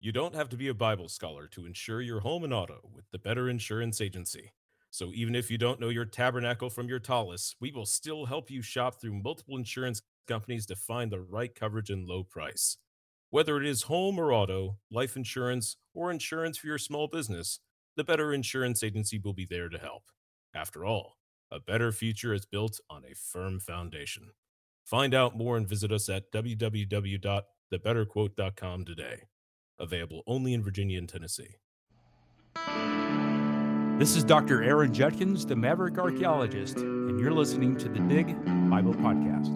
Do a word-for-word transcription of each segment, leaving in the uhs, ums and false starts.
You don't have to be a Bible scholar to insure your home and auto with the Better Insurance Agency. So even if you don't know your tabernacle from your tallis, we will still help you shop through multiple insurance companies to find the right coverage and low price. Whether it is home or auto, life insurance, or insurance for your small business, the Better Insurance Agency will be there to help. After all, a better future is built on a firm foundation. Find out more and visit us at w w w dot the better quote dot com today. Available only in Virginia and Tennessee. This is Doctor Aaron Judkins, the Maverick Archaeologist, and you're listening to the Dig Bible Podcast.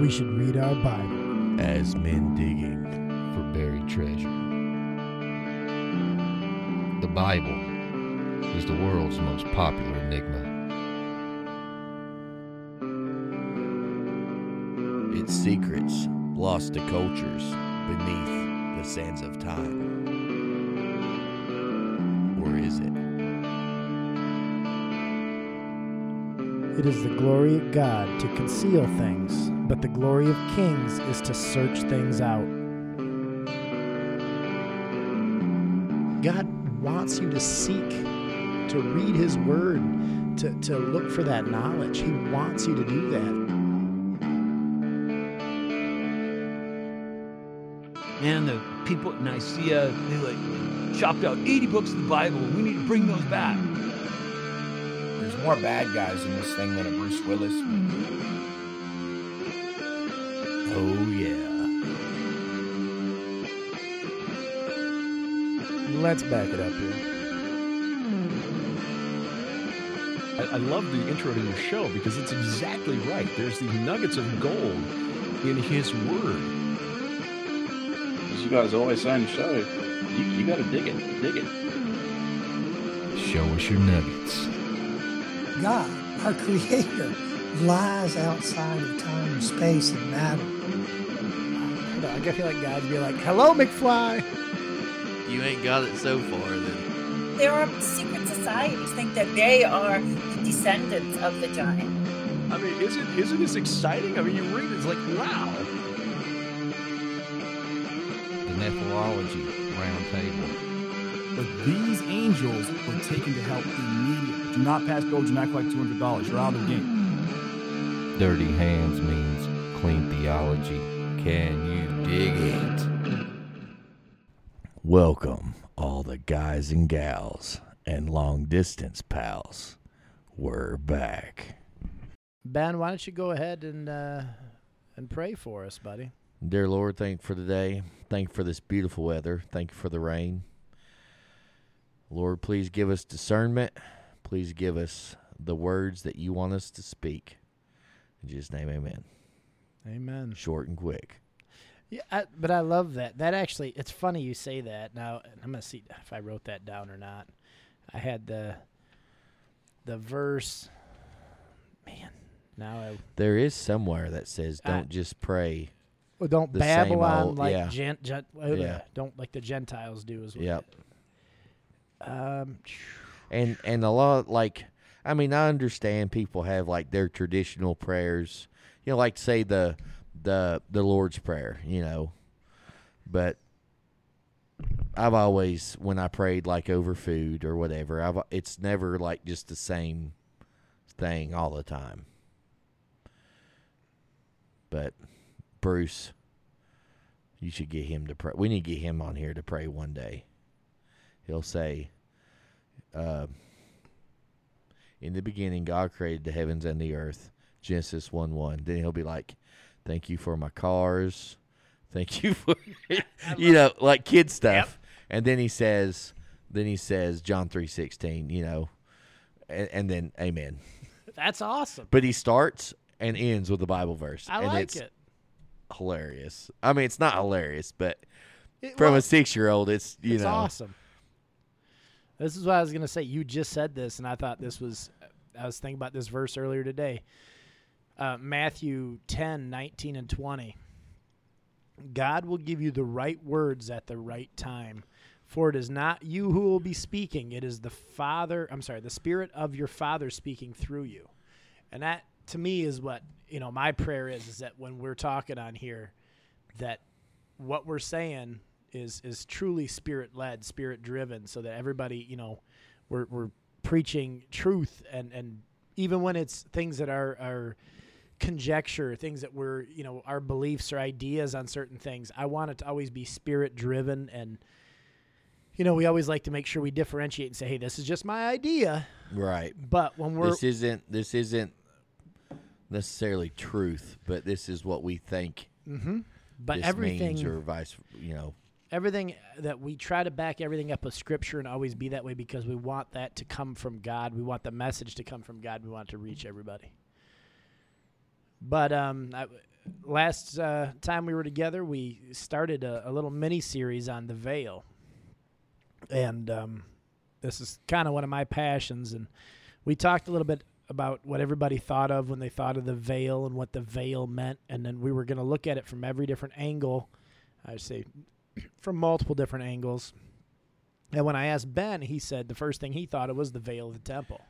We should read our Bible as men digging for buried treasure. The Bible is the world's most popular enigma. Its secrets lost to cultures beneath the sands of time. Or is it? It is the glory of God to conceal things, but the glory of kings is to search things out. God wants you to seek, to read His Word, to, to look for that knowledge. He wants you to do that. Man, the people at Nicaea, they like chopped out eighty books of the Bible. We need to bring those back. There's more bad guys in this thing than a Bruce Willis movie. Oh, yeah. Let's back it up here. I, I love the intro to your show because it's exactly right. There's these nuggets of gold in His Word. As you guys always say on the show, you, you got to dig it. Dig it. Show us your nuggets. God, our Creator, lies outside of time and space and matter. I feel like God'd be like, hello, McFly. You ain't got it so far, then. There are secret societies think that they are the descendants of the giant. I mean, isn't isn't this exciting? I mean, you read it, it's like, wow. The Nephiology Round Table. But these angels were taken to help immediately. Do not pass go, do not collect two hundred dollars. You're out of the game. Dirty hands means clean theology. Can you dig it? Welcome, all the guys and gals and long-distance pals. We're back. Ben, why don't you go ahead and uh, and pray for us, buddy? Dear Lord, thank you for today. Thank you for this beautiful weather. Thank you for the rain. Lord, please give us discernment. Please give us the words that you want us to speak. In Jesus' name, amen. Amen. Short and quick. Yeah, I, but I love that. That actually, it's funny you say that. Now, I'm going to see if I wrote that down or not. I had the the verse. Man, now I... There is somewhere that says, don't I, just pray. Well, don't babble on old, like, yeah. gen, gen, oh, yeah. Don't like the Gentiles do as well. Yep. Um, and, and a lot, like... I mean, I understand people have, like, their traditional prayers, you know, like, say, the the the Lord's Prayer, you know. But I've always, when I prayed, like, over food or whatever, I've it's never, like, just the same thing all the time. But Bruce, you should get him to pray. We need to get him on here to pray one day. He'll say... Uh, In the beginning, God created the heavens and the earth. Genesis one one. Then he'll be like, thank you for my cars. Thank you for, you know, it. Like kid stuff. Yep. And then he says, then he says, John three sixteen, you know, and, and then amen. That's awesome. But he starts and ends with a Bible verse. I and like it's it. Hilarious. I mean, it's not hilarious, but it, from well, a six-year-old, it's, you it's know. It's awesome. This is what I was going to say. You just said this, and I thought this was – I was thinking about this verse earlier today. Uh, Matthew ten, nineteen, and twenty. God will give you the right words at the right time, for it is not you who will be speaking. It is the Father – I'm sorry, the Spirit of your Father speaking through you. And that, to me, is what, you know, my prayer is, is that when we're talking on here – that what we're saying is is truly spirit-led, spirit-driven, so that everybody, you know, we're we're preaching truth, and, and even when it's things that are, are conjecture, things that we're, you know, our beliefs or ideas on certain things, I want it to always be spirit-driven. And, you know, we always like to make sure we differentiate and say, hey, this is just my idea. Right. But when we're... This isn't, this isn't necessarily truth, but this is what we think. Mm-hmm. But this everything means, or vice, you know, everything that we try to back everything up with Scripture and always be that way, because we want that to come from God. We want the message to come from God. We want it to reach everybody. But um, I, last uh, time we were together, we started a, a little mini series on the veil, and um, this is kind of one of my passions. And we talked a little bit about what everybody thought of when they thought of the veil and what the veil meant. And then we were going to look at it from every different angle, I say from multiple different angles. And when I asked Ben, he said the first thing he thought of was the veil of the temple.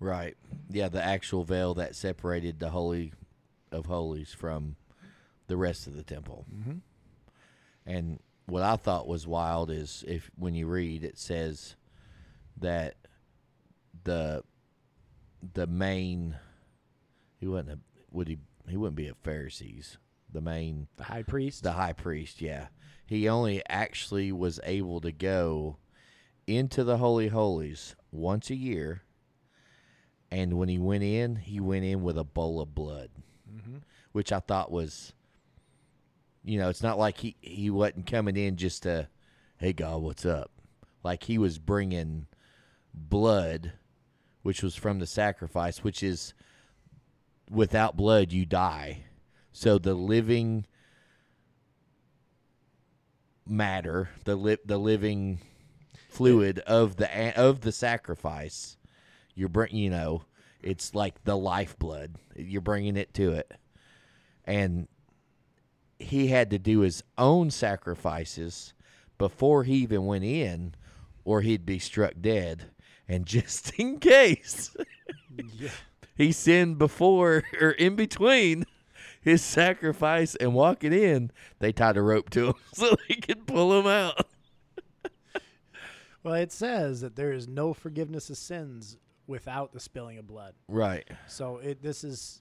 Right. Yeah, the actual veil that separated the Holy of Holies from the rest of the temple. Mm-hmm. And what I thought was wild is if when you read, it says that the... The main, he wouldn't. A, would he? He wouldn't be a Pharisees. The main, the high priest. The high priest. Yeah, he only actually was able to go into the Holy Holies once a year, and when he went in, he went in with a bowl of blood, mm-hmm. which I thought was, you know, it's not like he he wasn't coming in just to, hey God, what's up? Like he was bringing blood, which was from the sacrifice, which is without blood you die. So the living matter, the li- the living fluid of the of the sacrifice, you're bring, you know, it's like the lifeblood. You're bringing it to it, and he had to do his own sacrifices before he even went in, or he'd be struck dead. And just in case yeah. he sinned before or in between his sacrifice and walking in, they tied a rope to him so they could pull him out. Well, it says that there is no forgiveness of sins without the spilling of blood. Right. So it, this is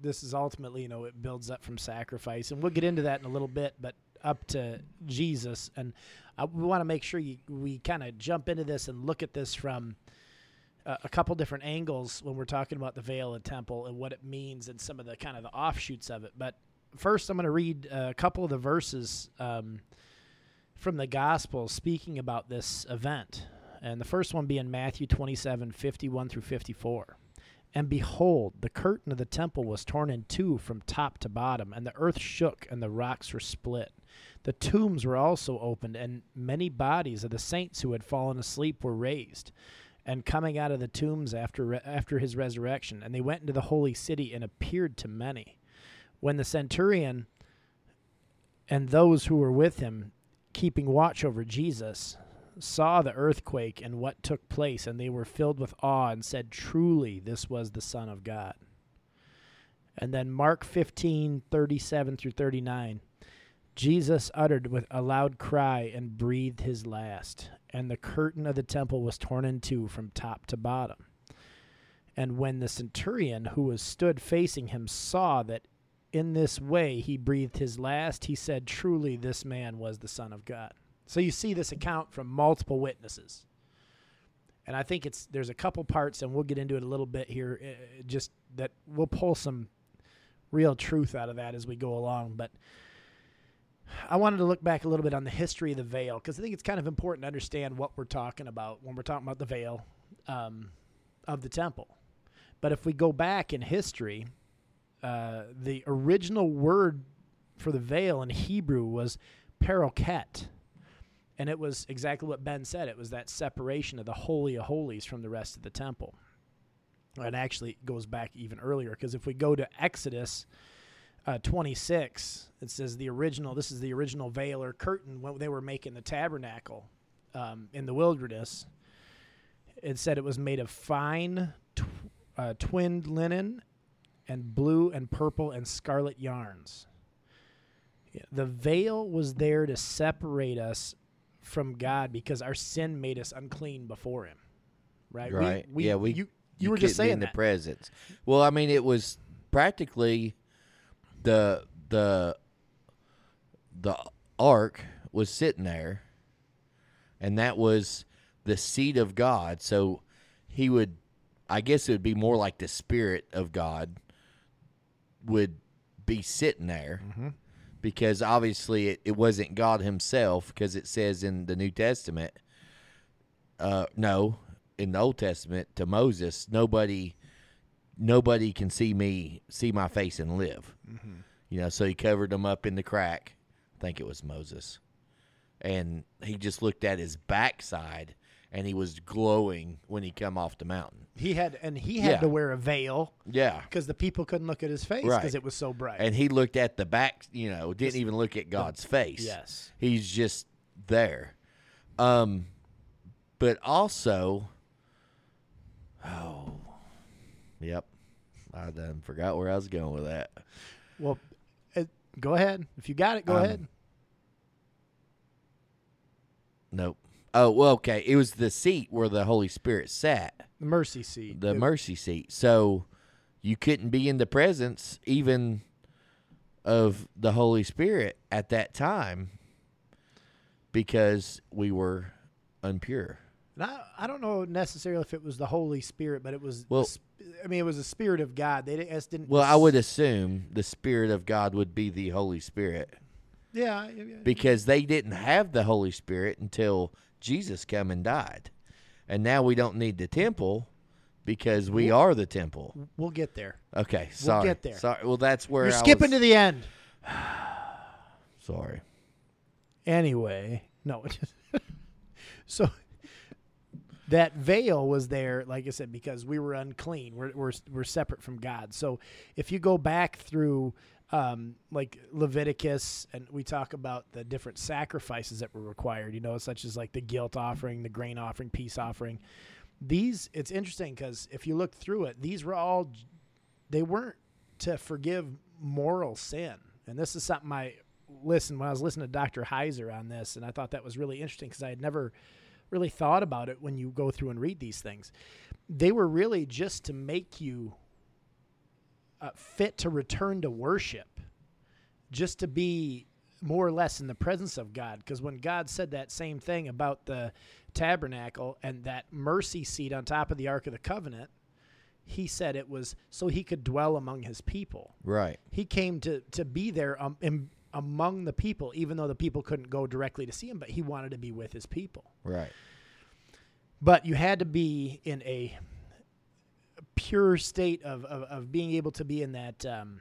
this is ultimately, you know, it builds up from sacrifice. And we'll get into that in a little bit, but up to Jesus. And I, we want to make sure you, we kind of jump into this and look at this from uh, a couple different angles when we're talking about the veil of the temple and what it means and some of the kind of the offshoots of it. But first, I'm going to read a couple of the verses um, from the gospel speaking about this event. And the first one being Matthew twenty-seven, fifty-one through fifty-four. And behold, the curtain of the temple was torn in two from top to bottom, and the earth shook, and the rocks were split. The tombs were also opened, and many bodies of the saints who had fallen asleep were raised, and coming out of the tombs after re- after his resurrection. And they went into the holy city and appeared to many. When the centurion and those who were with him, keeping watch over Jesus, saw the earthquake and what took place, and they were filled with awe and said, "Truly, this was the Son of God." And then Mark fifteen, thirty-seven through thirty-nine. Jesus uttered with a loud cry and breathed his last, and the curtain of the temple was torn in two from top to bottom. And when the centurion who was stood facing him saw that in this way he breathed his last, he said, "Truly, this man was the Son of God." So you see this account from multiple witnesses. And I think it's there's a couple parts, and we'll get into it a little bit here, uh, just that we'll pull some real truth out of that as we go along. But I wanted to look back a little bit on the history of the veil, because I think it's kind of important to understand what we're talking about when we're talking about the veil um, of the temple. But if we go back in history, uh, the original word for the veil in Hebrew was paroket. And it was exactly what Ben said. It was that separation of the Holy of Holies from the rest of the temple. It actually goes back even earlier, because if we go to Exodus uh, twenty-six, it says the original, this is the original veil or curtain when they were making the tabernacle um, in the wilderness. It said it was made of fine tw- uh, twinned linen and blue and purple and scarlet yarns. Yeah. The veil was there to separate us from God because our sin made us unclean before Him. Right? Right. We, we, yeah. We. You, you, you were just saying in that. The presence. Well, I mean, it was practically the the the ark was sitting there, and that was the seat of God. So He would, I guess it would be more like the Spirit of God would be sitting there, mm-hmm. because obviously it, it wasn't God Himself, because it says in the New Testament, uh, no, in the Old Testament to Moses, nobody, nobody can see me, see my face and live. Mm-hmm. You know, so He covered them up in the crack. I think it was Moses, and He just looked at his backside. And he was glowing when he come off the mountain. He had, and he had yeah. to wear a veil. Yeah, because the people couldn't look at his face because right. it was so bright. And he looked at the back, you know, didn't even look at God's face. Yes, He's just there. Um, but also, oh, yep, I done forgot where I was going with that. Well, uh, go ahead if you got it. Go um, ahead. Nope. Oh, well, okay. It was the seat where the Holy Spirit sat. The mercy seat. The it, mercy seat. So you couldn't be in the presence even of the Holy Spirit at that time because we were impure. And I, I don't know necessarily if it was the Holy Spirit, but it was, well, I mean, it was the Spirit of God. They didn't. didn't well, I would assume the Spirit of God would be the Holy Spirit. Yeah. Because they didn't have the Holy Spirit until Jesus come and died, and now we don't need the temple because we we'll, are the temple. We'll get there. Okay, sorry. We'll get there. Sorry. Well, that's where you're I skipping was. To the end. Sorry. Anyway, no. So that veil was there, like I said, because we were unclean. We're we're we're separate from God. So if you go back through. Um, like Leviticus, and we talk about the different sacrifices that were required, you know, such as like the guilt offering, the grain offering, peace offering. These, it's interesting because if you look through it, these were all, they weren't to forgive moral sin. And this is something I listened, when I was listening to Doctor Heiser on this, and I thought that was really interesting because I had never really thought about it when you go through and read these things. They were really just to make you Uh, fit to return to worship, just to be more or less in the presence of God. Because when God said that same thing about the tabernacle and that mercy seat on top of the Ark of the Covenant, He said it was so He could dwell among His people. Right. He came to, to be there um, in, among the people, even though the people couldn't go directly to see Him, but He wanted to be with His people. Right. But you had to be in a pure state of, of, of being able to be in that um,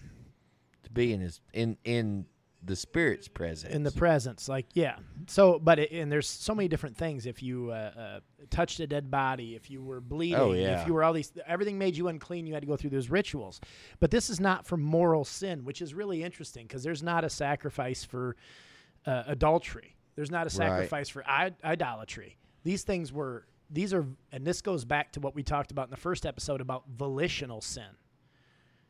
to be in his in in the Spirit's presence, in the presence, like yeah. So, but it, and there's so many different things. If you uh, uh, touched a dead body, if you were bleeding, oh, yeah. if you were all these, everything made you unclean. You had to go through those rituals. But this is not for moral sin, which is really interesting because there's not a sacrifice for uh, adultery. There's not a sacrifice right. for I- idolatry. These things were. These are, and this goes back to what we talked about in the first episode about volitional sin.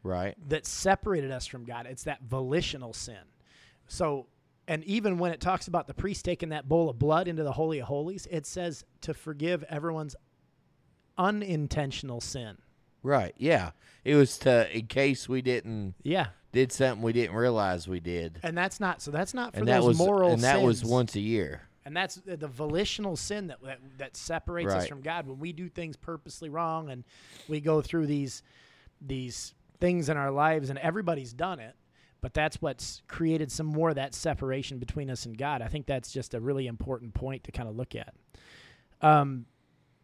Right. That separated us from God. It's that volitional sin. So, and even when it talks about the priest taking that bowl of blood into the Holy of Holies, it says to forgive everyone's unintentional sin. Right. Yeah. It was to, in case we didn't, yeah. did something we didn't realize we did. And that's not, so that's not for and those that was, moral sins. And that sins. was once a year. And that's the volitional sin that that, that separates right. us from God. When we do things purposely wrong and we go through these these things in our lives, and everybody's done it, but that's what's created some more of that separation between us and God. I think that's just a really important point to kind of look at. Um,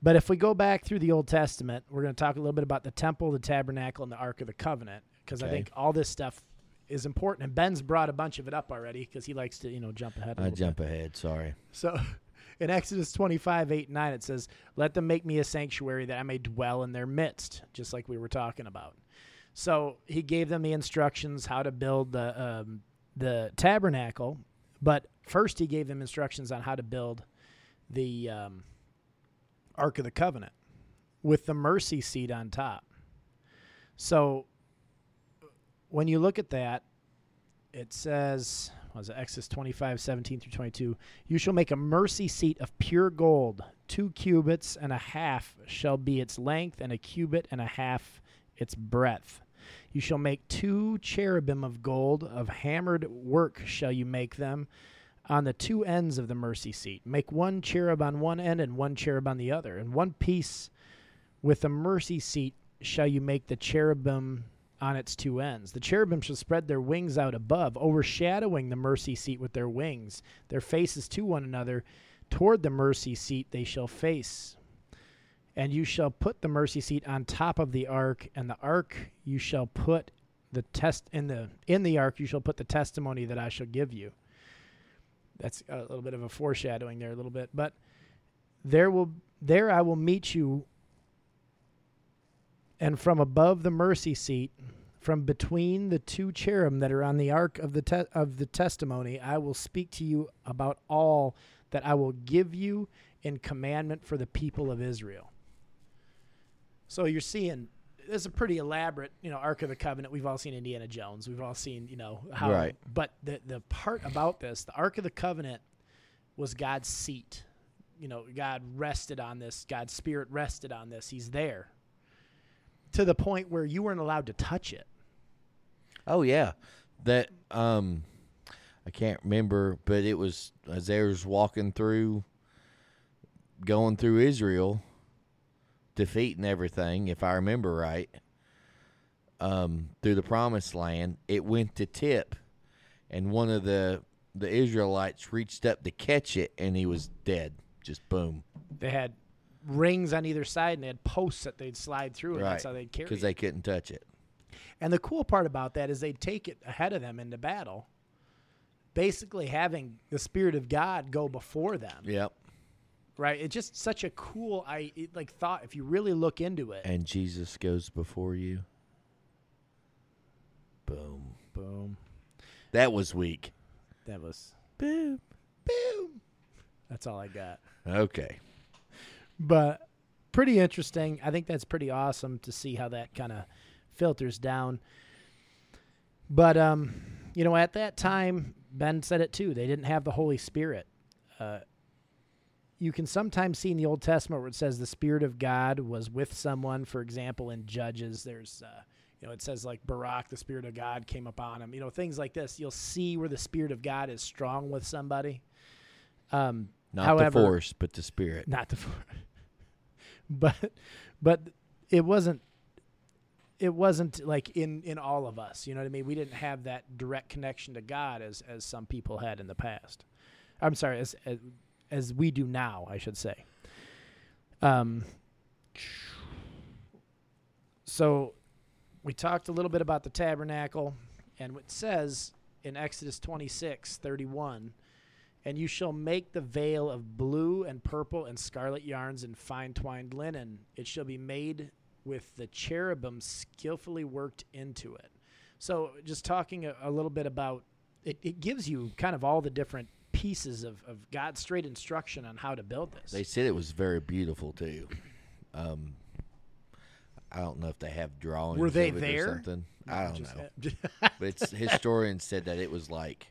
but if we go back through the Old Testament, we're going to talk a little bit about the temple, the tabernacle, and the Ark of the Covenant, because okay. I think all this stuff is important, and Ben's brought a bunch of it up already because he likes to, you know, jump ahead. A I jump bit. ahead. Sorry. So, in Exodus twenty-five, eight, and nine, it says, "Let them make me a sanctuary that I may dwell in their midst," just like we were talking about. So He gave them the instructions how to build the um, the tabernacle, but first He gave them instructions on how to build the um, Ark of the Covenant with the mercy seat on top. So. When you look at that, it says was it, Exodus twenty-five, seventeen through twenty-two. You shall make a mercy seat of pure gold. Two cubits and a half shall be its length, and a cubit and a half its breadth. You shall make two cherubim of gold. Of hammered work shall you make them on the two ends of the mercy seat. Make one cherub on one end and one cherub on the other. And one piece with the mercy seat shall you make the cherubim on its two ends. The cherubim shall spread their wings out above, overshadowing the mercy seat with their wings. Their faces to one another, toward the mercy seat they shall face. And you shall put the mercy seat on top of the ark, and the ark you shall put the test in the in the ark you shall put the testimony that I shall give you. That's a little bit of a foreshadowing there, a little bit. But there will there I will meet you, and from above the mercy seat, from between the two cherubim that are on the ark of the te- of the testimony, I will speak to you about all that I will give you in commandment for the people of Israel. So you're seeing, this is a pretty elaborate, you know, Ark of the Covenant. We've all seen Indiana Jones. We've all seen, you know, how. Right. But the the part about this, the Ark of the Covenant was God's seat. You know, God rested on this. God's Spirit rested on this. He's there. To the point where you weren't allowed to touch it. Oh, yeah. That, um, I can't remember, but it was, as they was walking through, going through Israel, defeating everything, if I remember right, um, through the Promised Land, it went to tip, and one of the, the Israelites reached up to catch it, and he was dead. Just boom. They had rings on either side, and they had posts that they'd slide through, and right. That's how they'd carry it. Because they couldn't touch it. And the cool part about that is they'd take it ahead of them into battle, basically having the Spirit of God go before them. Yep. Right, it's just such a cool I it, like thought if you really look into it. And Jesus goes before you. Boom, boom. That was weak. That was boom, boom. That's all I got. Okay, but pretty interesting. I think that's pretty awesome to see how that kind of filters down. But um, you know, at that time, Ben said it too. They didn't have the Holy Spirit. Uh, You can sometimes see in the Old Testament where it says the Spirit of God was with someone. For example, in Judges, there's, uh, you know, it says like Barak, the Spirit of God came upon him. You know, things like this. You'll see where the Spirit of God is strong with somebody. Um, not however, the force, but the Spirit. Not the force. but, but it wasn't. It wasn't like in, in all of us. You know what I mean? We didn't have that direct connection to God as as some people had in the past. I'm sorry. As, as As we do now, I should say. Um, so we talked a little bit about the tabernacle, and it says in Exodus twenty-six thirty-one, and you shall make the veil of blue and purple and scarlet yarns and fine twined linen. It shall be made with the cherubim skillfully worked into it. So just talking a, a little bit about, it, it gives you kind of all the different pieces of, of God's straight instruction on how to build this. They said it was very beautiful too. Um, I don't know if they have drawings. Were they of it there? Or something. No, I don't know. That. But it's, historians said that it was like,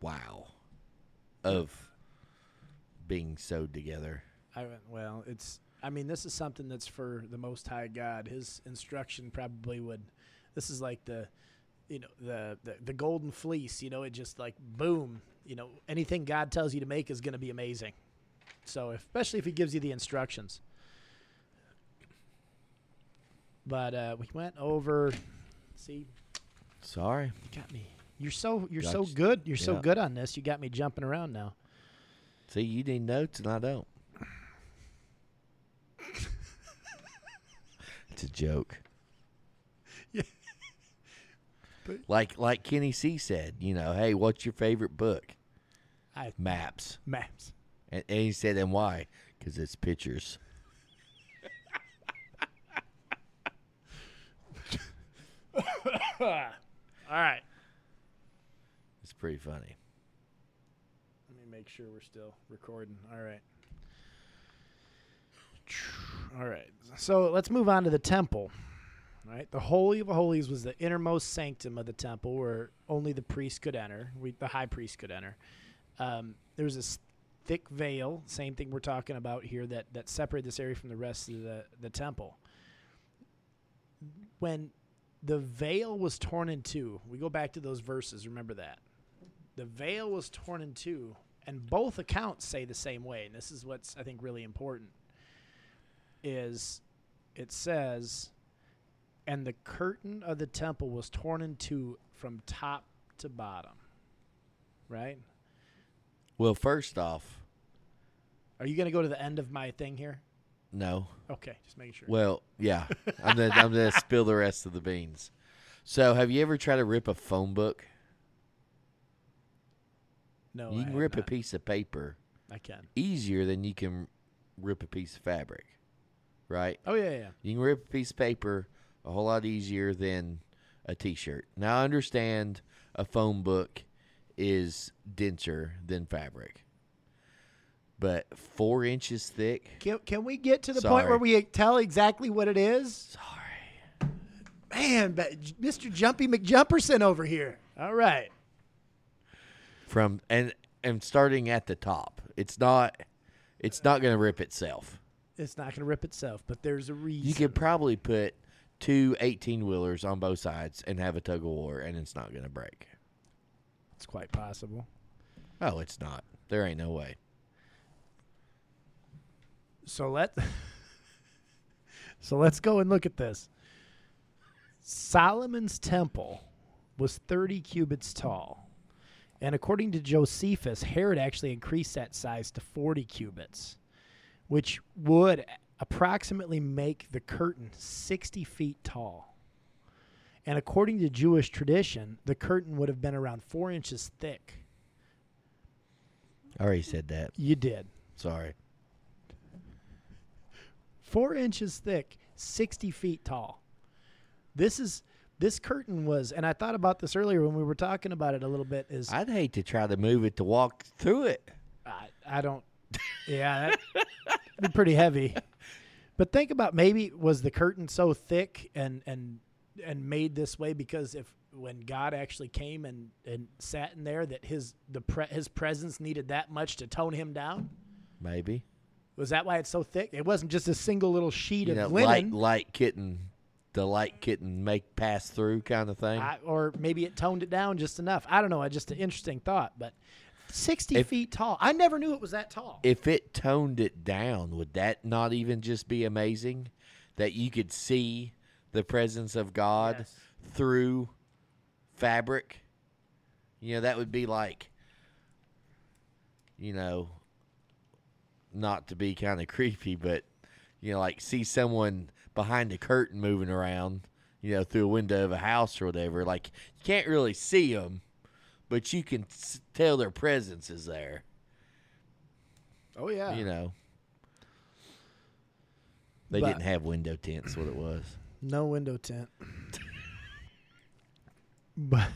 wow, of being sewed together. I well, it's. I mean, this is something that's for the Most High God. His instruction probably would. This is like the. You know, the, the, the golden fleece, you know, it just like, boom, you know, anything God tells you to make is going to be amazing. So especially if he gives you the instructions. But uh, we went over, see. Sorry. You got me. You're so, you're got so you. good. You're yeah. so good on this. You got me jumping around now. See, you need notes and I don't. It's a joke. Like like Kenny C said, you know, hey, what's your favorite book? I, Maps. Maps. And, and he said, and why? Because it's pictures. All right. It's pretty funny. Let me make sure we're still recording. All right. All right. So let's move on to the temple. right? The Holy of Holies was the innermost sanctum of the temple where only the priest could enter, we, the high priest could enter. Um, there was this thick veil, same thing we're talking about here, that, that separated this area from the rest of the, the temple. When the veil was torn in two, we go back to those verses, remember that. The veil was torn in two, and both accounts say the same way, and this is what's, I think, really important, is it says, and the curtain of the temple was torn in two from top to bottom, right? Well, first off. Are you going to go to the end of my thing here? No. Okay, just making sure. Well, yeah. I'm going I'm to spill the rest of the beans. So have you ever tried to rip a phone book? No, you can rip not. a piece of paper. I can. Easier than you can rip a piece of fabric, right? Oh, yeah, yeah. You can rip a piece of paper a whole lot easier than a T-shirt. Now, I understand a phone book is denser than fabric, but four inches thick. Can, can we get to the Sorry. point where we tell exactly what it is? Sorry. Man, but Mister Jumpy McJumperson over here. All right. From and and starting at the top, it's not, it's not going to rip itself. It's not going to rip itself, but there's a reason. You could probably put two eighteen-wheelers on both sides and have a tug of war, and it's not going to break. It's quite possible. Oh, it's not. There ain't no way. So let, so let's go and look at this. Solomon's temple was thirty cubits tall. And according to Josephus, Herod actually increased that size to forty cubits, which would approximately make the curtain sixty feet tall. And according to Jewish tradition, the curtain would have been around four inches thick. I already said that. You did. Sorry. Four inches thick, sixty feet tall. This is... This curtain was, and I thought about this earlier when we were talking about it a little bit. Is I'd hate to try to move it to walk through it. I, I don't. Yeah, that'd be pretty heavy. But think about, maybe was the curtain so thick and and and made this way because if when God actually came and, and sat in there, that his the pre, his presence needed that much to tone him down. Maybe. Was that why it's so thick? It wasn't just a single little sheet you of know, linen. Light, light kitten. The light couldn't make pass through kind of thing. I, or maybe it toned it down just enough. I don't know. Just an interesting thought, but sixty if, feet tall. I never knew it was that tall. If it toned it down, would that not even just be amazing that you could see the presence of God yes. through fabric? You know, that would be like, you know, not to be kind of creepy, but, you know, like see someone behind the curtain moving around, you know, through a window of a house or whatever. Like, you can't really see them, but you can s- tell their presence is there. Oh, yeah. You know. They but, didn't have window tents, what it was. No window tent. but,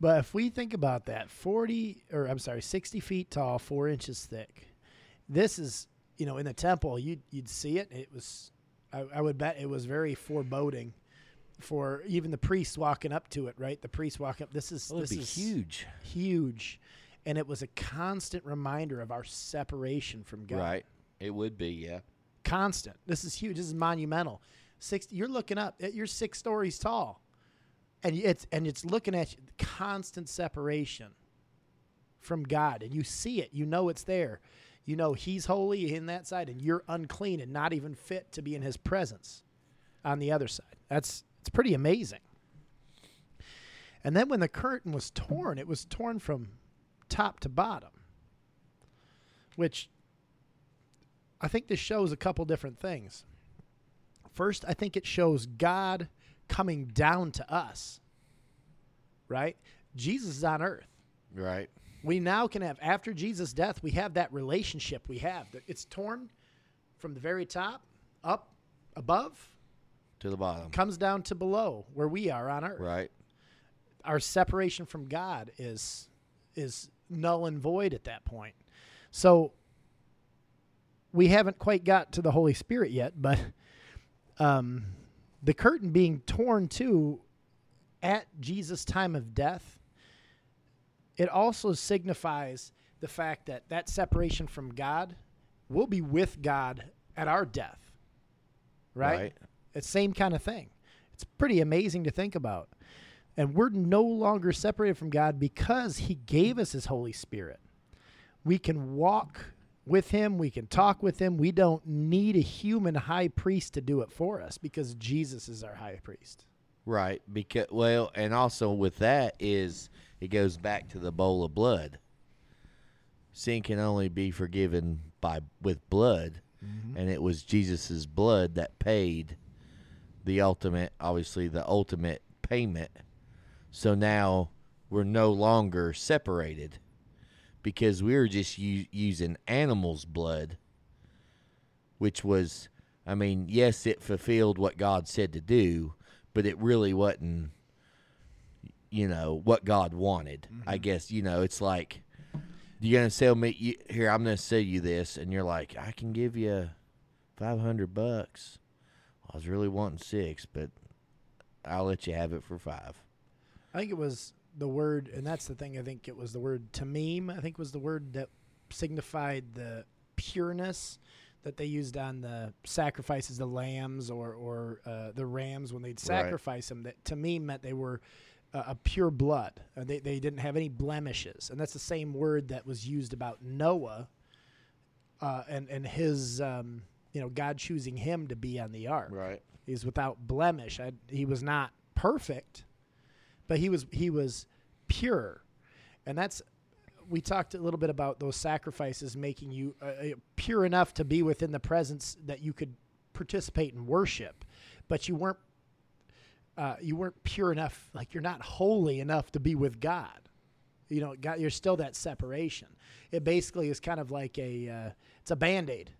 but if we think about that, forty, or I'm sorry, sixty feet tall, four inches thick. This is... You know, in the temple, you'd, you'd see it. It was, I, I would bet it was very foreboding for even the priests walking up to it, right? The priests walking up. This is, well, this is huge. Huge. And it was a constant reminder of our separation from God. Right. It would be, yeah. Constant. This is huge. This is monumental. Six, you're looking up. You're six stories tall. And it's, and it's looking at you. Constant separation from God. And you see it. You know it's there. You know, he's holy in that side, and you're unclean and not even fit to be in his presence on the other side. That's it's pretty amazing. And then when the curtain was torn, it was torn from top to bottom, which I think this shows a couple different things. First, I think it shows God coming down to us, right? Jesus is on earth. Right. We now can have, after Jesus' death, we have that relationship we have. It's torn from the very top, up, above. To the bottom. Comes down to below, where we are on earth. Right. Our separation from God is is null and void at that point. So we haven't quite got to the Holy Spirit yet, but um, the curtain being torn too at Jesus' time of death, it also signifies the fact that that separation from God will be with God at our death. Right? Right. It's the same kind of thing. It's pretty amazing to think about. And we're no longer separated from God because he gave us his Holy Spirit. We can walk with him. We can talk with him. We don't need a human high priest to do it for us because Jesus is our high priest. Right. Because, well, and also with that is it goes back to the bowl of blood. Sin can only be forgiven by with blood. Mm-hmm. And it was Jesus's blood that paid the ultimate, obviously the ultimate payment. So now we're no longer separated because we were just u- using animals' blood, which was, I mean, yes, it fulfilled what God said to do, but it really wasn't, you know, what God wanted. Mm-hmm. I guess, you know, it's like, you're going to sell me, you, here, I'm going to sell you this, and you're like, I can give you five hundred bucks. Well, I was really wanting six, but I'll let you have it for five. I think it was the word, and that's the thing, I think it was the word tamim, I think was the word that signified the pureness that they used on the sacrifices, the lambs or, or uh, the rams when they'd sacrifice right. them. That tamim meant they were uh, a pure blood. Uh, they, they didn't have any blemishes. And that's the same word that was used about Noah uh, and, and his, um, you know, God choosing him to be on the ark. Right. He's without blemish. I, he was not perfect, but he was he was pure. And that's, we talked a little bit about those sacrifices making you uh, pure enough to be within the presence that you could participate in worship, but you weren't uh, you weren't pure enough, like you're not holy enough to be with God. You know, God, you're still that separation. It basically is kind of like a uh, it's a Band-Aid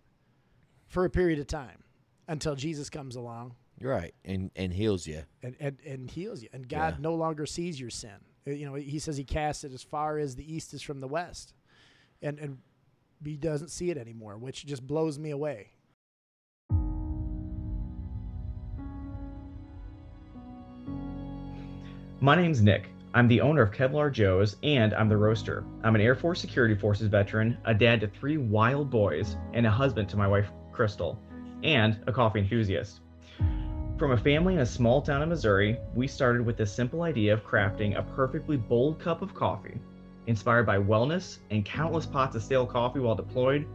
for a period of time until Jesus comes along. Right, and, and heals you. And, and and heals you. And God yeah. no longer sees your sin. You know, he says he casts it as far as the east is from the west. And and he doesn't see it anymore, which just blows me away. My name's Nick. I'm the owner of Kevlar Joe's, and I'm the roaster. I'm an Air Force Security Forces veteran, a dad to three wild boys, and a husband to my wife, Crystal, and a coffee enthusiast. From a family in a small town in Missouri, we started with the simple idea of crafting a perfectly bold cup of coffee. Inspired by wellness and countless pots of stale coffee while deployed,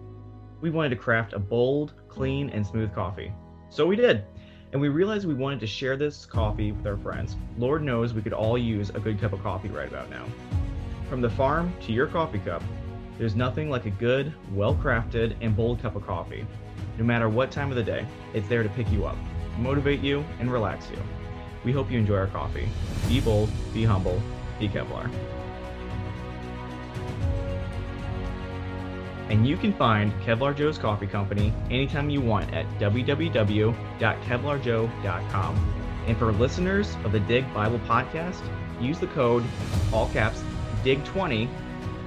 we wanted to craft a bold, clean, and smooth coffee. So we did, and we realized we wanted to share this coffee with our friends. Lord knows we could all use a good cup of coffee right about now. From the farm to your coffee cup, there's nothing like a good, well-crafted, and bold cup of coffee. No matter what time of the day, it's there to pick you up, motivate you, and relax you. We hope you enjoy our coffee. Be bold, be humble, be Kevlar. And you can find Kevlar Joe's Coffee Company anytime you want at w w w dot kevlar joe dot com. And for listeners of the Dig Bible Podcast, use the code, all caps, dig twenty,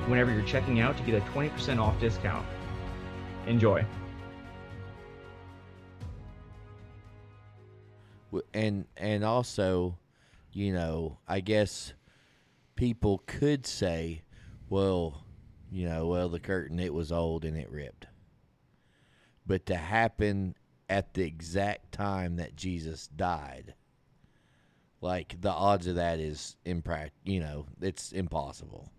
whenever you're checking out to get a twenty percent off discount. Enjoy. And and also, you know, I guess people could say, well, you know, well, the curtain, it was old and it ripped. But to happen at the exact time that Jesus died, like the odds of that is, impract- you know, it's impossible.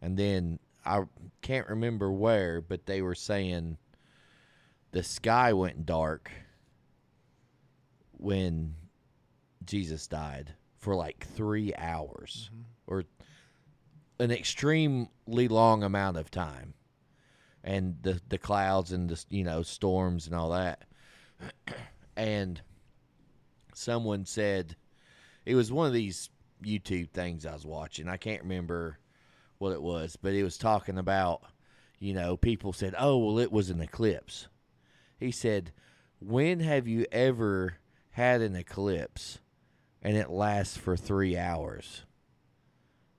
And then I can't remember where, but they were saying the sky went dark when Jesus died for like three hours mm-hmm. or an extremely long amount of time, and the, the clouds and the, you know, storms and all that. And someone said, it was one of these YouTube things I was watching. I can't remember what it was, but it was talking about, you know, people said, oh, well, it was an eclipse. He said, when have you ever had an eclipse and it lasts for three hours?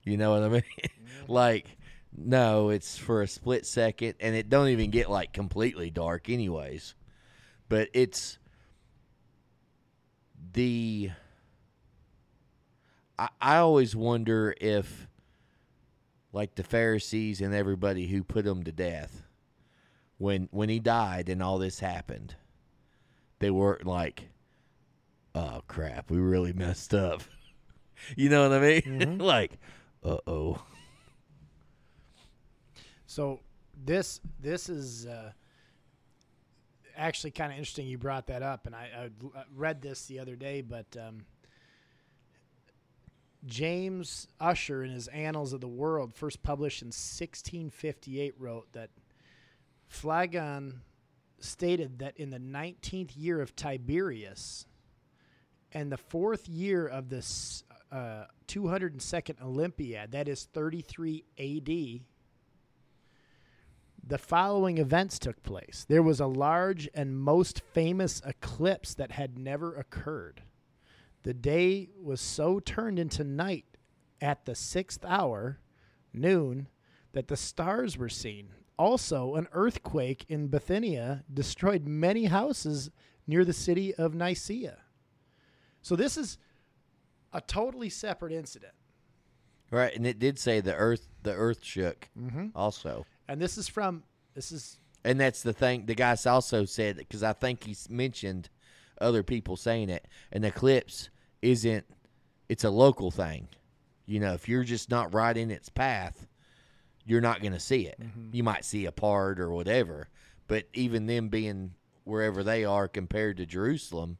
You know what I mean? Like, no, it's for a split second, and it don't even get like completely dark anyways. But it's the I, I always wonder if, like, the Pharisees and everybody who put him to death, when when he died and all this happened, they weren't like, oh, crap, we really messed up. You know what I mean? Mm-hmm. Like, uh-oh. So this this is uh, actually kind of interesting you brought that up, and I, I read this the other day, but um, James Usher in his Annals of the World, first published in sixteen fifty-eight, wrote that Phlegon stated that in the nineteenth year of Tiberius and the fourth year of the uh, two hundred second Olympiad, that is thirty-three A D, the following events took place. There was a large and most famous eclipse that had never occurred. The day was so turned into night at the sixth hour, noon, that the stars were seen. Also, an earthquake in Bithynia destroyed many houses near the city of Nicaea. So this is a totally separate incident. Right, and it did say the earth the earth shook mm-hmm. also. And this is from this is And that's the thing the guy also said, because I think he's mentioned other people saying it. An eclipse isn't it's a local thing. You know, if you're just not right in its path, you're not going to see it. Mm-hmm. You might see a part or whatever, but even them being wherever they are compared to Jerusalem.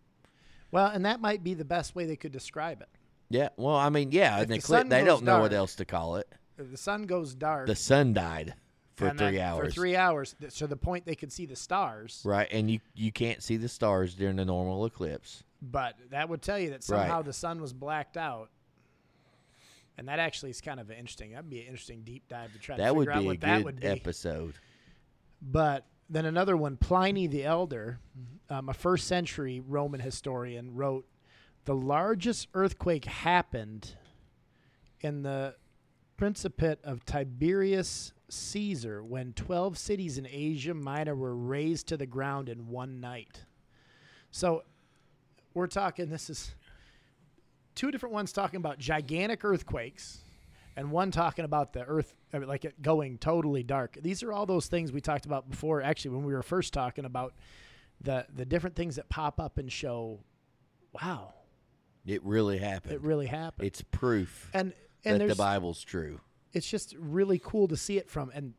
Well, and that might be the best way they could describe it. Yeah, well, I mean, yeah, an eclipse, they don't know what else to call it. If the sun goes dark. The sun died for three hours. For three hours, so the point they could see the stars. Right, and you, you can't see the stars during a normal eclipse. But that would tell you that somehow the sun was blacked out. And that actually is kind of interesting. That would be an interesting deep dive to try to figure out what that would be. That would be a good episode. But then another one, Pliny the Elder, um, a first century Roman historian, wrote, the largest earthquake happened in the Principate of Tiberius Caesar when twelve cities in Asia Minor were razed to the ground in one night. So we're talking, this is two different ones talking about gigantic earthquakes and one talking about the earth, I mean, like it going totally dark. These are all those things we talked about before, actually, when we were first talking about the the different things that pop up and show, wow. It really happened. It really happened. It's proof and, and that the Bible's true. It's just really cool to see it from. And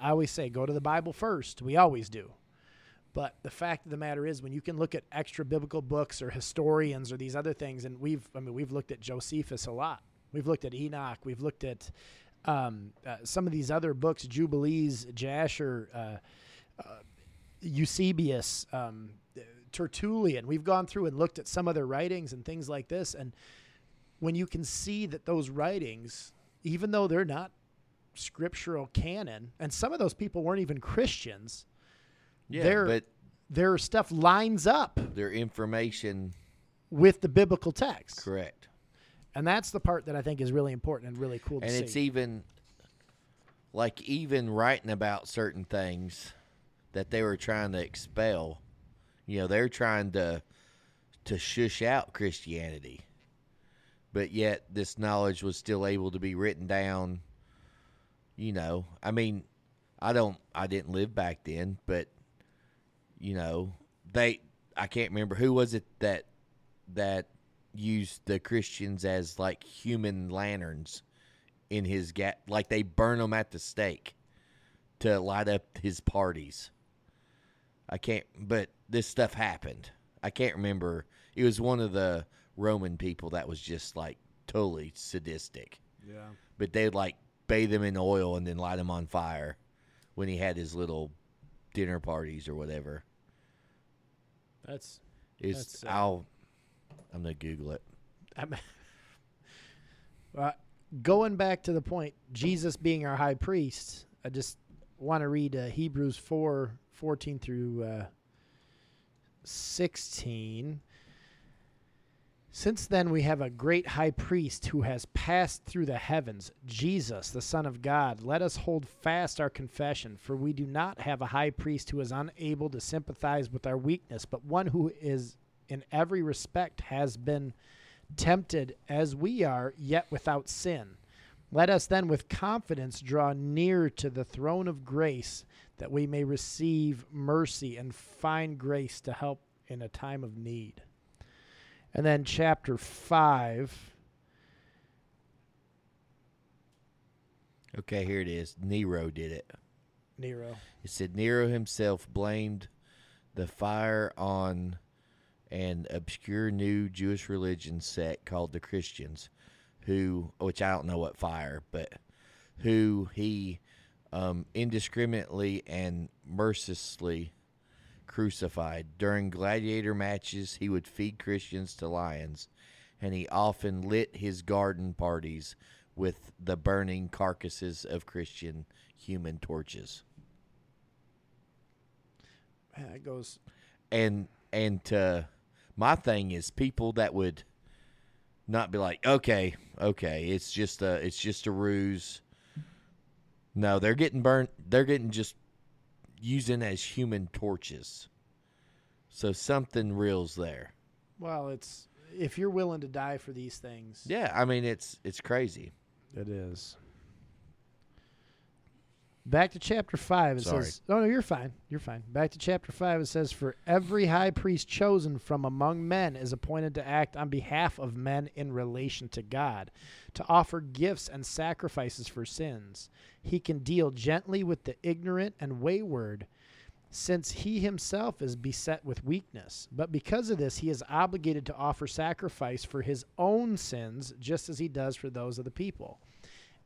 I always say, go to the Bible first. We always do. But the fact of the matter is, when you can look at extra biblical books or historians or these other things, and we've, I mean, we've looked at Josephus a lot. We've looked at Enoch. We've looked at um, uh, some of these other books, Jubilees, Jasher, uh, uh, Eusebius, um, Tertullian. We've gone through and looked at some of their writings and things like this. And when you can see that those writings, even though they're not scriptural canon, and some of those people weren't even Christians, yeah, their, but their stuff lines up. Their information. With the biblical text. Correct. And that's the part that I think is really important and really cool to see. And it's even, like, even writing about certain things that they were trying to expel. You know, they're trying to to shush out Christianity, but yet this knowledge was still able to be written down. You know, I mean, I don't, I didn't live back then, but you know, they, I can't remember who was it that that used the Christians as like human lanterns in his gap, like they burn them at the stake to light up his parties. I can't, but this stuff happened. I can't remember. It was one of the Roman people that was just like totally sadistic. Yeah. But they'd like bathe him in oil and then light him on fire when he had his little dinner parties or whatever. That's. It's, that's uh, I'll, I'm going to Google it. I'm, well, going back to the point, Jesus being our high priest, I just want to read uh, Hebrews four. fourteen through uh, sixteen. Since then we have a great high priest who has passed through the heavens, Jesus, the Son of God. Let us hold fast our confession, for we do not have a high priest who is unable to sympathize with our weakness, but one who is in every respect has been tempted as we are, yet without sin. Let us then with confidence draw near to the throne of grace, that we may receive mercy and find grace to help in a time of need. And then chapter five. Okay, here it is. Nero did it. Nero. It said Nero himself blamed the fire on an obscure new Jewish religion sect called the Christians, who, which I don't know what fire, but who he um, indiscriminately and mercilessly crucified. During gladiator matches, he would feed Christians to lions, and he often lit his garden parties with the burning carcasses of Christian human torches. Man, it goes. And and uh, my thing is people that would not be like, okay, okay, it's just a it's just a ruse. No, they're getting burnt. They're getting just using as human torches. So something real's there. Well, it's if you're willing to die for these things. Yeah, I mean it's it's crazy. It is. Back to chapter five. It Sorry. says, "Oh no, you're fine. You're fine." Back to chapter five. It says, "For every high priest chosen from among men is appointed to act on behalf of men in relation to God, to offer gifts and sacrifices for sins. He can deal gently with the ignorant and wayward, since he himself is beset with weakness. But because of this, he is obligated to offer sacrifice for his own sins, just as he does for those of the people."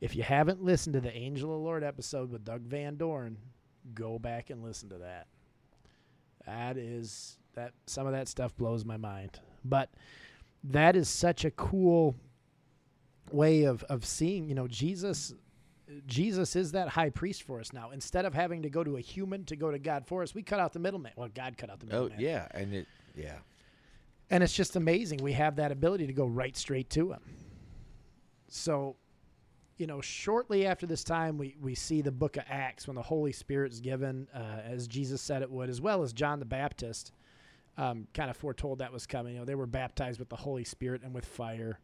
If you haven't listened to the Angel of the Lord episode with Doug Van Dorn, go back and listen to that. That is that some of that stuff blows my mind. But that is such a cool way of, of seeing, you know, Jesus Jesus is that high priest for us now. Instead of having to go to a human to go to God for us, we cut out the middleman. Well, God cut out the middleman. Oh, yeah, and it yeah. And it's just amazing. We have that ability to go right straight to him. So you know, shortly after this time, we, we see the book of Acts when the Holy Spirit is given, uh, as Jesus said it would, as well as John the Baptist um, kind of foretold that was coming. You know, they were baptized with the Holy Spirit and with fire.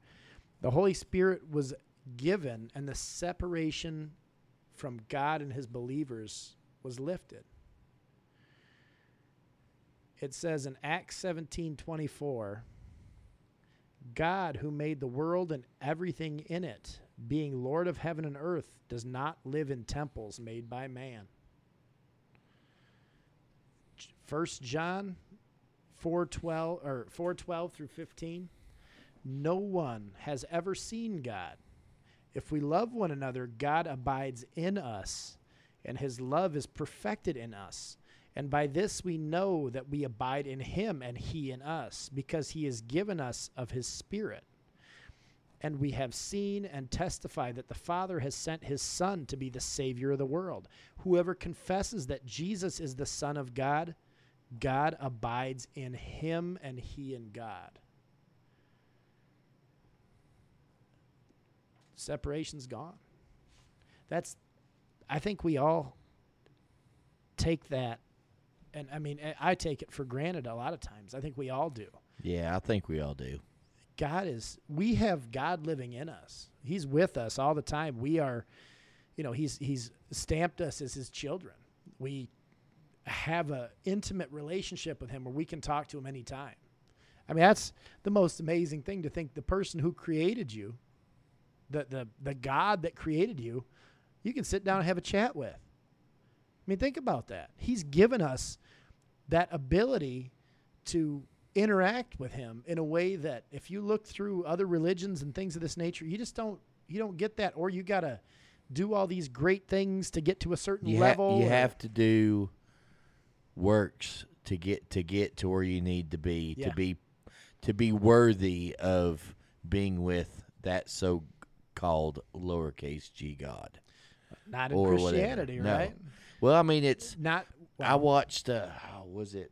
The Holy Spirit was given, and the separation from God and his believers was lifted. It says in Acts seventeen twenty-four, "God, who made the world and everything in it, being Lord of heaven and earth, does not live in temples made by man." First John four twelve or four twelve through fifteen. "No one has ever seen God. If we love one another, God abides in us, and his love is perfected in us. And by this we know that we abide in him and he in us, because he has given us of his Spirit. And we have seen and testify that the Father has sent his Son to be the Savior of the world. Whoever confesses that Jesus is the Son of God, God abides in him and he in God." Separation's gone. That's, I think we all take that, and I mean, I take it for granted a lot of times. I think we all do. Yeah, I think we all do. God is, we have God living in us. He's with us all the time. We are, you know, he's he's stamped us as his children. We have an intimate relationship with him where we can talk to him anytime. I mean, that's the most amazing thing, to think the person who created you, the the the God that created you, you can sit down and have a chat with. I mean, think about that. He's given us that ability to interact with him in a way that if you look through other religions and things of this nature, you just don't you don't get that, or you gotta do all these great things to get to a certain you level. Ha- you or, have to do works to get to get to where you need to be yeah. to be to be worthy of being with that so-called lowercase g god. Not in Christianity, whatever. Right? No. Well, I mean, it's not. Well, I watched. Uh, was it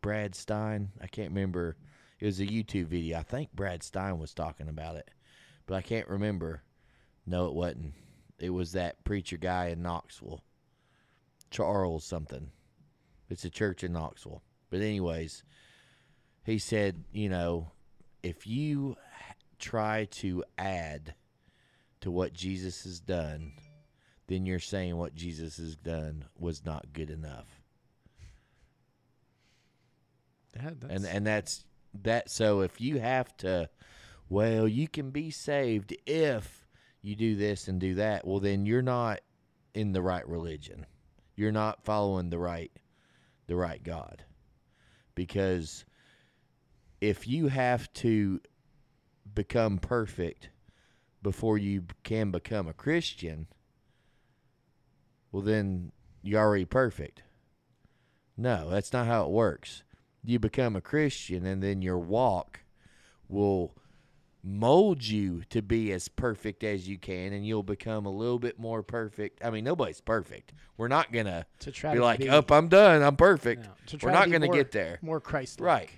Brad Stein? I can't remember. It was a YouTube video. I think Brad Stein was talking about it, but I can't remember. No, it wasn't. It was that preacher guy in Knoxville, Charles something. It's a church in Knoxville. But anyways, he said, you know, if you try to add to what Jesus has done, then you're saying what Jesus has done was not good enough. That, that's... And and that's that. So if you have to, well, you can be saved if you do this and do that. Well, then you're not in the right religion. You're not following the right, the right God, because if you have to become perfect before you can become a Christian, well, then you're already perfect. No, that's not how it works. You become a Christian, and then your walk will mold you to be as perfect as you can, and you'll become a little bit more perfect. I mean, nobody's perfect. We're not going to try be to like, be, up, I'm done, I'm perfect. No, to try We're not going to get there. More Christ-like. Right.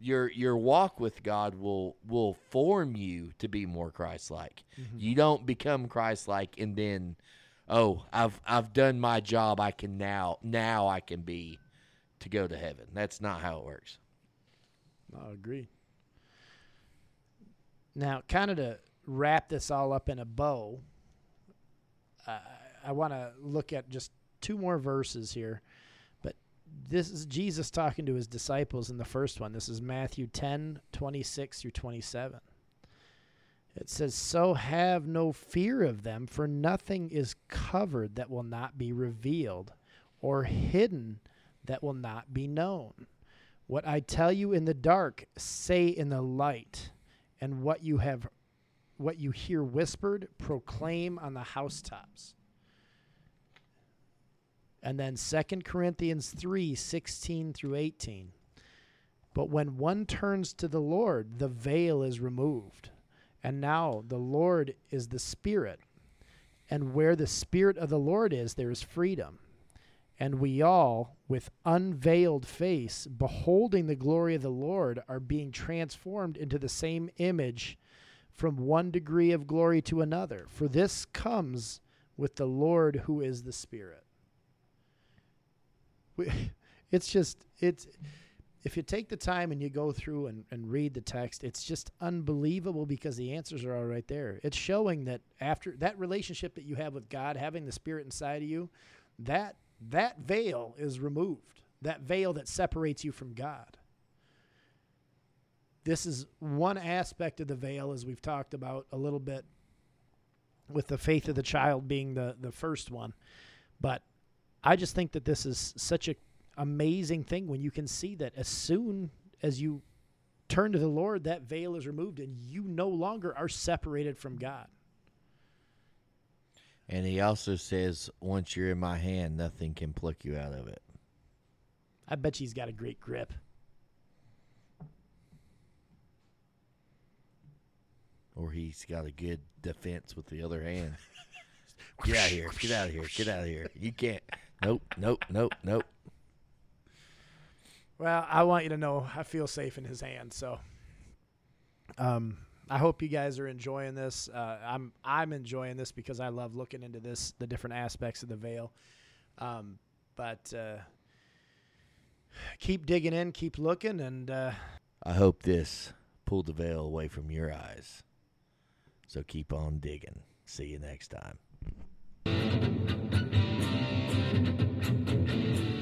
Your your walk with God will will form you to be more Christ-like. Mm-hmm. You don't become Christ-like and then, oh, I've I've done my job. I can now now I can be to go to heaven. That's not how it works. I agree. Now, kind of to wrap this all up in a bow, uh, I want to look at just two more verses here. This is Jesus talking to his disciples in the first one. This is Matthew ten, twenty-six through twenty-seven. It says, "So have no fear of them, for nothing is covered that will not be revealed, or hidden that will not be known. What I tell you in the dark, say in the light, and what you have, what you hear whispered, proclaim on the housetops." And then Second Corinthians three, sixteen through eighteen. "But when one turns to the Lord, the veil is removed. And now the Lord is the Spirit. And where the Spirit of the Lord is, there is freedom. And we all, with unveiled face, beholding the glory of the Lord, are being transformed into the same image from one degree of glory to another. For this comes with the Lord who is the Spirit." We, it's just, it's, if you take the time and you go through and, and read the text, it's just unbelievable because the answers are all right there. It's showing that after that relationship that you have with God, having the Spirit inside of you, that, that veil is removed, that veil that separates you from God. This is one aspect of the veil, as we've talked about a little bit with the faith of the child being the, the first one, but I just think that this is such an amazing thing when you can see that as soon as you turn to the Lord, that veil is removed and you no longer are separated from God. And he also says, once you're in my hand, nothing can pluck you out of it. I bet he's got a great grip. Or he's got a good defense with the other hand. Get out of here. Get out of here. Get out of here. You can't. Nope, nope, nope, nope. Well, I want you to know I feel safe in his hands. So, um, I hope you guys are enjoying this. Uh, I'm I'm enjoying this because I love looking into this, the different aspects of the veil. Um, but uh, keep digging in, keep looking, and uh, I hope this pulled the veil away from your eyes. So keep on digging. See you next time.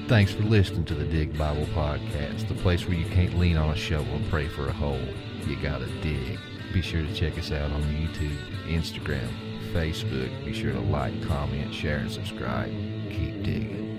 Thanks for listening to the Dig Bible Podcast, the place where you can't lean on a shovel and pray for a hole. You gotta dig. Be sure to check us out on YouTube, Instagram, Facebook. Be sure to like, comment, share, and subscribe. Keep digging.